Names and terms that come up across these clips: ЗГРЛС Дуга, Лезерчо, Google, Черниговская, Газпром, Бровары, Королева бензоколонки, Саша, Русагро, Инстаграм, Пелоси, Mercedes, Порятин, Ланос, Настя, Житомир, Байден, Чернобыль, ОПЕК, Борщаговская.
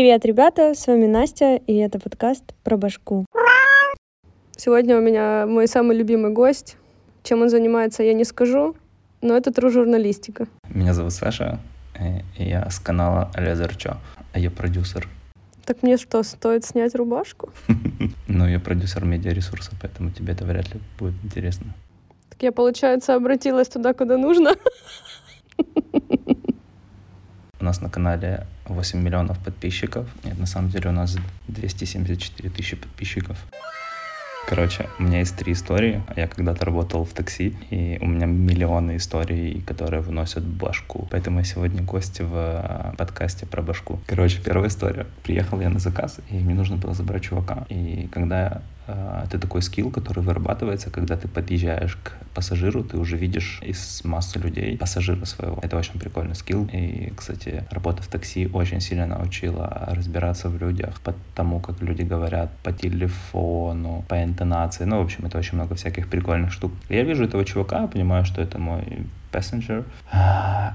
Привет, ребята, с вами Настя, и это подкаст про башку. Сегодня у меня мой самый любимый гость. Чем он занимается, я не скажу, но это тру-журналистика. Меня зовут Саша, и я с канала Лезерчо, а я продюсер. Так мне что, стоит снять рубашку? Ну, я продюсер медиаресурса, поэтому тебе это вряд ли будет интересно. Так я, получается, обратилась туда, куда нужно. У нас на канале 8 миллионов подписчиков. Нет, на самом деле у нас 274 тысячи подписчиков. Короче, у меня есть 3 истории. Я когда-то работал в такси, и у меня миллионы историй, которые выносят башку. Поэтому я сегодня гость в подкасте про башку. Короче, первая история. Приехал я на заказ, и мне нужно было забрать чувака. И когда это такой скилл, который вырабатывается, когда ты подъезжаешь к пассажиру, ты уже видишь из массы людей пассажира своего. Это очень прикольный скилл. И, кстати, работа в такси очень сильно научила разбираться в людях, по тому, как люди говорят, по телефону, по интонации. Ну, в общем, это очень много всяких прикольных штук. Я вижу этого чувака, понимаю, что это мой пассажир.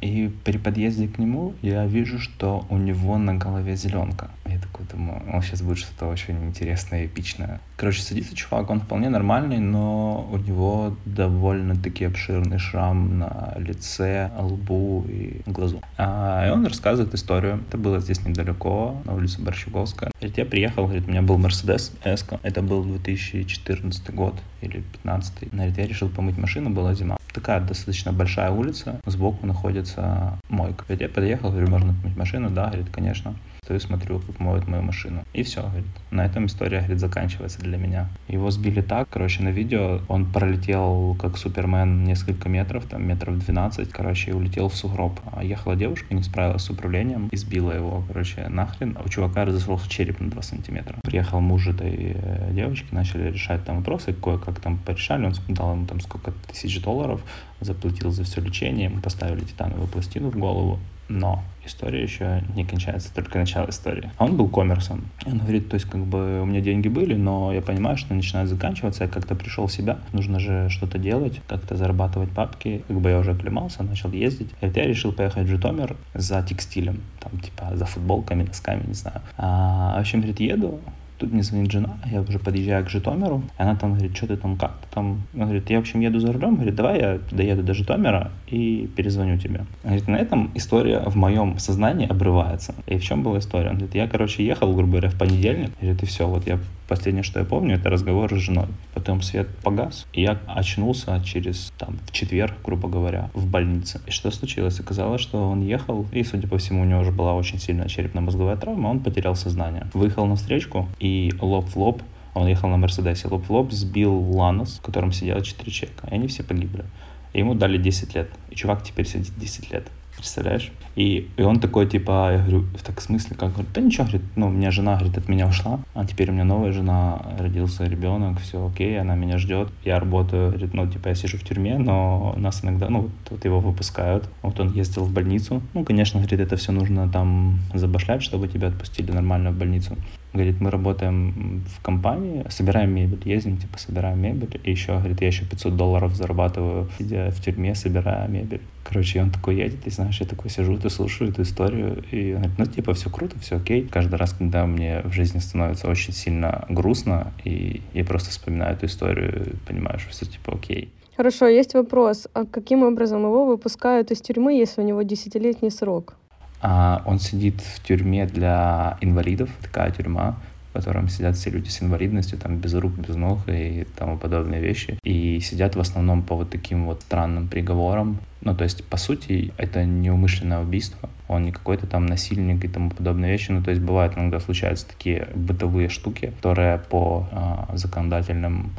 И при подъезде к нему я вижу, что у него на голове зеленка. Я такой думаю, сейчас будет что-то очень интересное и эпичное. Короче, садится чувак, он вполне нормальный, но у него довольно-таки обширный шрам на лице, лбу и глазу. И он рассказывает историю. Это было здесь недалеко, на улице Борщаговская. Говорит, я приехал, говорит, у меня был Mercedes S-класс. Это был 2014 год или 2015. Говорит, я решил помыть машину, была зима. Такая достаточно большая улица, сбоку находится мойка. Говорит, я подъехал, говорю, можно помыть машину? Да, говорит, конечно. Стою, смотрю, как моют мою машину. И все, говорит. На этом история, говорит, заканчивается для меня. Его сбили так, короче, на видео он пролетел как Супермен несколько метров, там метров 12, короче, и улетел в сугроб. Ехала девушка, не справилась с управлением, избила его, короче, нахрен. У чувака разошелся череп на 2 сантиметра. Приехал муж этой девочки, начали решать там вопросы, кое-как там порешали. Он дал ему там сколько тысяч долларов, заплатил за все лечение, мы поставили титановую пластину в голову. Но история еще не кончается, только начало истории. А он был коммерсом. Он говорит, то есть как бы у меня деньги были, но я понимаю, что начинает заканчиваться. Я как-то пришел в себя, нужно же что-то делать, как-то зарабатывать бабки. Как бы я уже оклемался, начал ездить. Говорит, я решил поехать в Житомир за текстилем, там типа за футболками, носками, не знаю. В общем, говорит, еду. Тут мне звонит жена, я уже подъезжаю к Житомиру, и она там говорит, что ты там, как ты там? Она говорит, я, в общем, еду за рулем, говорит, давай я доеду до Житомира и перезвоню тебе. Она говорит, на этом история в моем сознании обрывается. И в чем была история? Она говорит, я, короче, ехал, грубо говоря, в понедельник, говорит, и все, вот я последнее, что я помню, это разговор с женой. Потом свет погас, и я очнулся через, там, в четверг, грубо говоря, в больнице. И что случилось? Оказалось, что он ехал, и, судя по всему, у него уже была очень сильная черепно-мозговая травма, он потерял сознание. Выехал навстречку, и лоб в лоб, он ехал на Мерседесе, лоб в лоб сбил Ланос, в котором сидело 4 человека, и они все погибли. И ему дали 10 лет, и чувак теперь сидит 10 лет. Представляешь? И он такой, типа, я говорю, так в смысле, как? Говорит, да ничего, говорит, ну, у меня жена, говорит, от меня ушла, а теперь у меня новая жена, родился ребенок, все окей, она меня ждет, я работаю, говорит, ну, типа, я сижу в тюрьме, но нас иногда, ну, вот его выпускают, вот он ездил в больницу, ну, конечно, говорит, это все нужно там забашлять, чтобы тебя отпустили нормально в больницу. Говорит, мы работаем в компании, собираем мебель, ездим, типа, собираем мебель, и еще, говорит, я еще $500 зарабатываю, сидя в тюрьме, собирая мебель. Короче, он такой едет, и, знаешь, я такой сижу, ты слушаю эту историю, и он говорит, ну, типа, все круто, все окей. Каждый раз, когда мне в жизни становится очень сильно грустно, и я просто вспоминаю эту историю, и понимаю, что все, типа, окей. Хорошо, есть вопрос, а каким образом его выпускают из тюрьмы, если у него 10-летний срок? Он сидит в тюрьме для инвалидов, такая тюрьма, в котором сидят все люди с инвалидностью, там без рук, без ног и тому подобные вещи. И сидят в основном по вот таким вот странным приговорам. Ну, то есть, по сути, это неумышленное убийство. Он не какой-то там насильник и тому подобные вещи. Ну, то есть, бывают иногда случаются такие бытовые штуки, которые по законодательным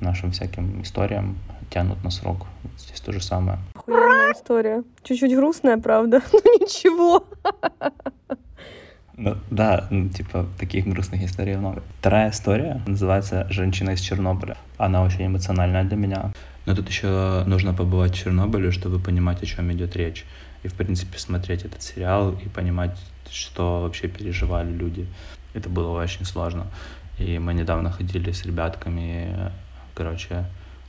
нашим всяким историям тянут на срок. Здесь то же самое. Охуенная история. Чуть-чуть грустная, правда, но ничего. Ну, да, ну, типа, таких грустных историй много. Вторая история называется «Женщина из Чернобыля». Она очень эмоциональная для меня. Но тут еще нужно побывать в Чернобыле, чтобы понимать, о чем идет речь. И, в принципе, смотреть этот сериал и понимать, что вообще переживали люди. Это было очень сложно. И мы недавно ходили с ребятками, короче,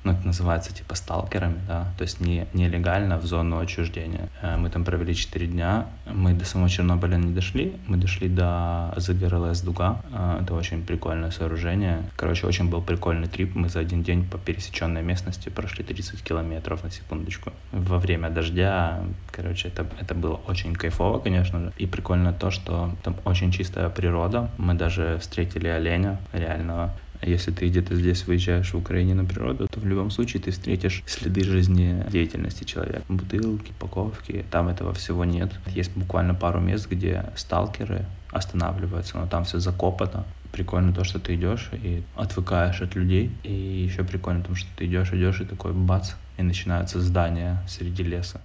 ну, это называется типа сталкерами, да, то есть нелегально в зону отчуждения. Мы там провели 4 дня, мы до самого Чернобыля не дошли, мы дошли до ЗГРЛС Дуга, это очень прикольное сооружение. Короче, очень был прикольный трип, мы за один день по пересеченной местности прошли 30 километров на секундочку. Во время дождя, короче, это было очень кайфово, конечно же. И прикольно то, что там очень чистая природа, мы даже встретили оленя реального. Если ты где-то здесь выезжаешь в Украине на природу, то в любом случае ты встретишь следы жизнедеятельности человека. Бутылки, упаковки, там этого всего нет. Есть буквально пару мест, где сталкеры останавливаются, но там все закопано. Прикольно то, что ты идешь и отвыкаешь от людей. И еще прикольно то, что ты идешь и такой бац, и начинаются здания среди леса.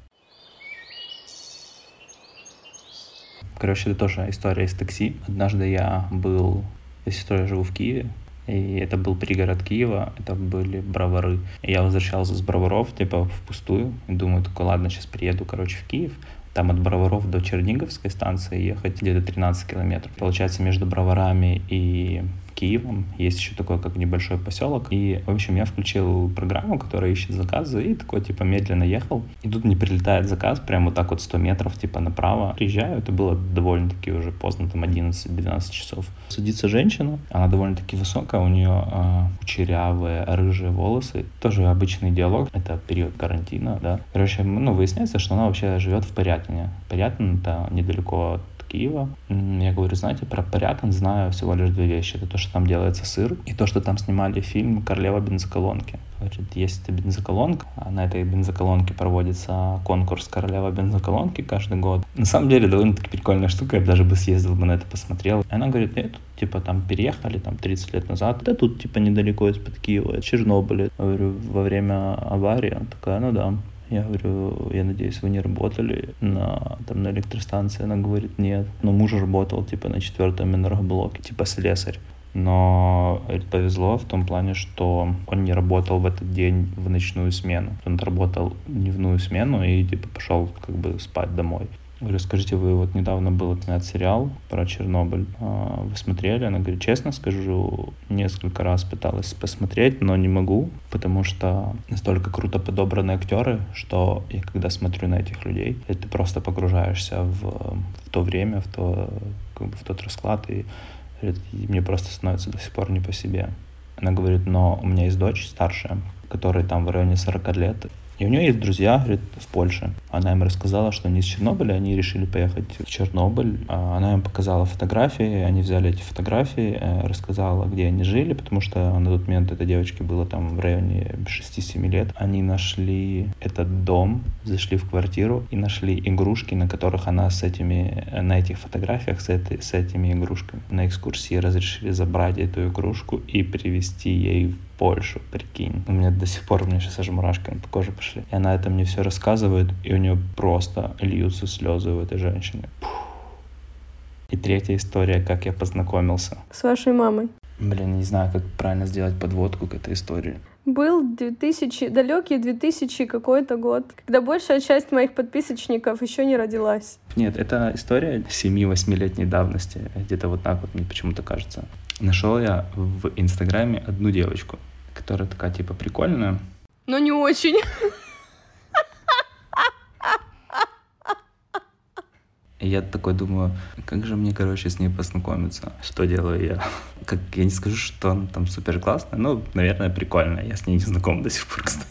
Короче, это тоже история из такси. Однажды я был, я с сестрой живу в Киеве, и это был пригород Киева, это были Бровары. И я возвращался с Броваров, типа, впустую. И думаю, такой, ладно, сейчас приеду, короче, в Киев. Там от Броваров до Черниговской станции ехать где-то 13 километров. Получается, между Броварами и Киевом есть еще такой, как небольшой поселок. И, в общем, я включил программу, которая ищет заказы, и такой, типа, медленно ехал. И тут мне прилетает заказ, прям вот так вот 100 метров, типа, направо. Приезжаю, это было довольно-таки уже поздно, там, 11-12 часов. Садится женщина, она довольно-таки высокая, у нее кучерявые, рыжие волосы. Тоже обычный диалог, это период карантина, да. Короче, ну, выясняется, что она вообще живет в Порятине. Порятин — это недалеко от Киева. Я говорю, знаете, про Порятин знаю всего лишь две вещи. Это то, что там делается сыр, и то, что там снимали фильм «Королева бензоколонки». Говорит, есть бензоколонка, а на этой бензоколонке проводится конкурс «Королева бензоколонки» каждый год. На самом деле, довольно-таки прикольная штука, я даже бы съездил бы на это посмотрел. Она говорит, я тут, типа, там переехали, там, 30 лет назад, да тут, типа, недалеко из-под Киева, от Чернобыля. Я говорю, во время аварии, она такая, ну да. Я говорю, я надеюсь, вы не работали на электростанции. Она говорит, нет. Но муж работал, типа, на 4-м энергоблоке, типа, слесарь. Но повезло в том плане, что он не работал в этот день в ночную смену. Он отработал дневную смену и, типа, пошел, как бы, спать домой. Я говорю, скажите, вы вот недавно был снят сериал про Чернобыль, вы смотрели? Она говорит, честно скажу, несколько раз пыталась посмотреть, но не могу, потому что настолько круто подобраны актеры, что я когда смотрю на этих людей, ты просто погружаешься в то время, как бы в тот расклад, и мне просто становится до сих пор не по себе. Она говорит, но у меня есть дочь старшая, которой там в районе 40 лет, и у нее есть друзья, говорит, в Польше. Она им рассказала, что они из Чернобыля, они решили поехать в Чернобыль. Она им показала фотографии, они взяли эти фотографии, рассказала, где они жили, потому что на тот момент этой девочке было там в районе 6-7 лет. Они нашли этот дом, зашли в квартиру и нашли игрушки, на которых она на этих фотографиях с этими игрушками. На экскурсии разрешили забрать эту игрушку и привезти ей в Польшу, прикинь. У меня сейчас аж мурашки по коже пошли. И она это мне все рассказывает, и у нее просто льются слезы у этой женщины. Пух. И третья история, как я познакомился. С вашей мамой. Блин, не знаю, как правильно сделать подводку к этой истории. Был далекий 2000 какой-то год, когда большая часть моих подписочников еще не родилась. Нет, это история 7-8-летней давности. Где-то вот так вот мне почему-то кажется. Нашел я в Инстаграме одну девочку, которая такая, типа, прикольная. Но не очень. И я такой думаю, как же мне, короче, с ней познакомиться? Что делаю я? Я не скажу, что она там супер классная, но, наверное, прикольная. Я с ней не знаком до сих пор, кстати.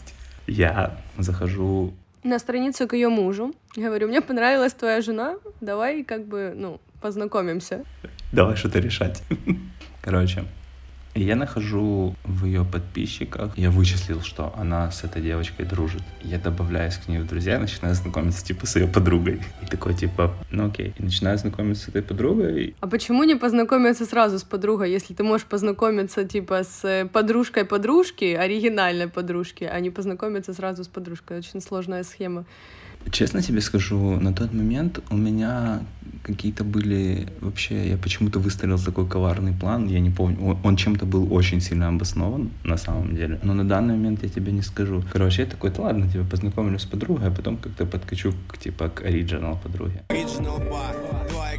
Я захожу на страницу к ее мужу. Говорю, мне понравилась твоя жена, давай, как бы, познакомимся. Давай что-то решать. Короче, я нахожу в ее подписчиках, я вычислил, что она с этой девочкой дружит. Я добавляюсь к ней в друзья, начинаю знакомиться, типа, с ее подругой. И такой, типа, ну окей. И начинаю знакомиться с этой подругой. А почему не познакомиться сразу с подругой, если ты можешь познакомиться, типа, с подружкой подружки, оригинальной подружки, а не познакомиться сразу с подружкой? Очень сложная схема. Честно тебе скажу, на тот момент у меня какие-то были... Вообще, я почему-то выстроил такой коварный план, я не помню. Он чем-то был очень сильно обоснован, на самом деле. Но на данный момент я тебе не скажу. Короче, я такой, да ладно, типа, познакомлюсь с подругой, а потом как-то подкачу, типа, к оригинал подруге. Оригинал бар,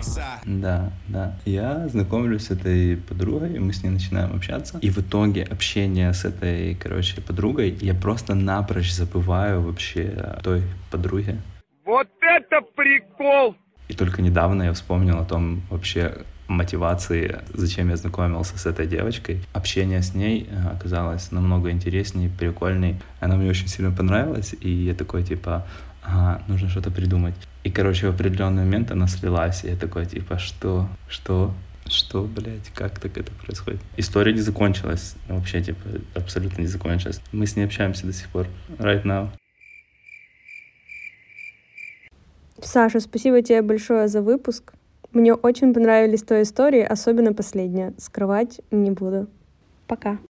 секса. Да, да. Я знакомлюсь с этой подругой, мы с ней начинаем общаться. И в итоге общение с этой, короче, подругой, я просто напрочь забываю вообще о той подруге. Вот это прикол! И только недавно я вспомнил о том вообще мотивации, зачем я знакомился с этой девочкой. Общение с ней оказалось намного интереснее, прикольней. Она мне очень сильно понравилась, и я такой, типа, ага, нужно что-то придумать. И, короче, в определенный момент она слилась, и я такой, типа, что, блядь, как так это происходит? История не закончилась, вообще, типа, абсолютно не закончилась. Мы с ней общаемся до сих пор, right now. Саша, спасибо тебе большое за выпуск. Мне очень понравились твои истории, особенно последняя. Скрывать не буду. Пока.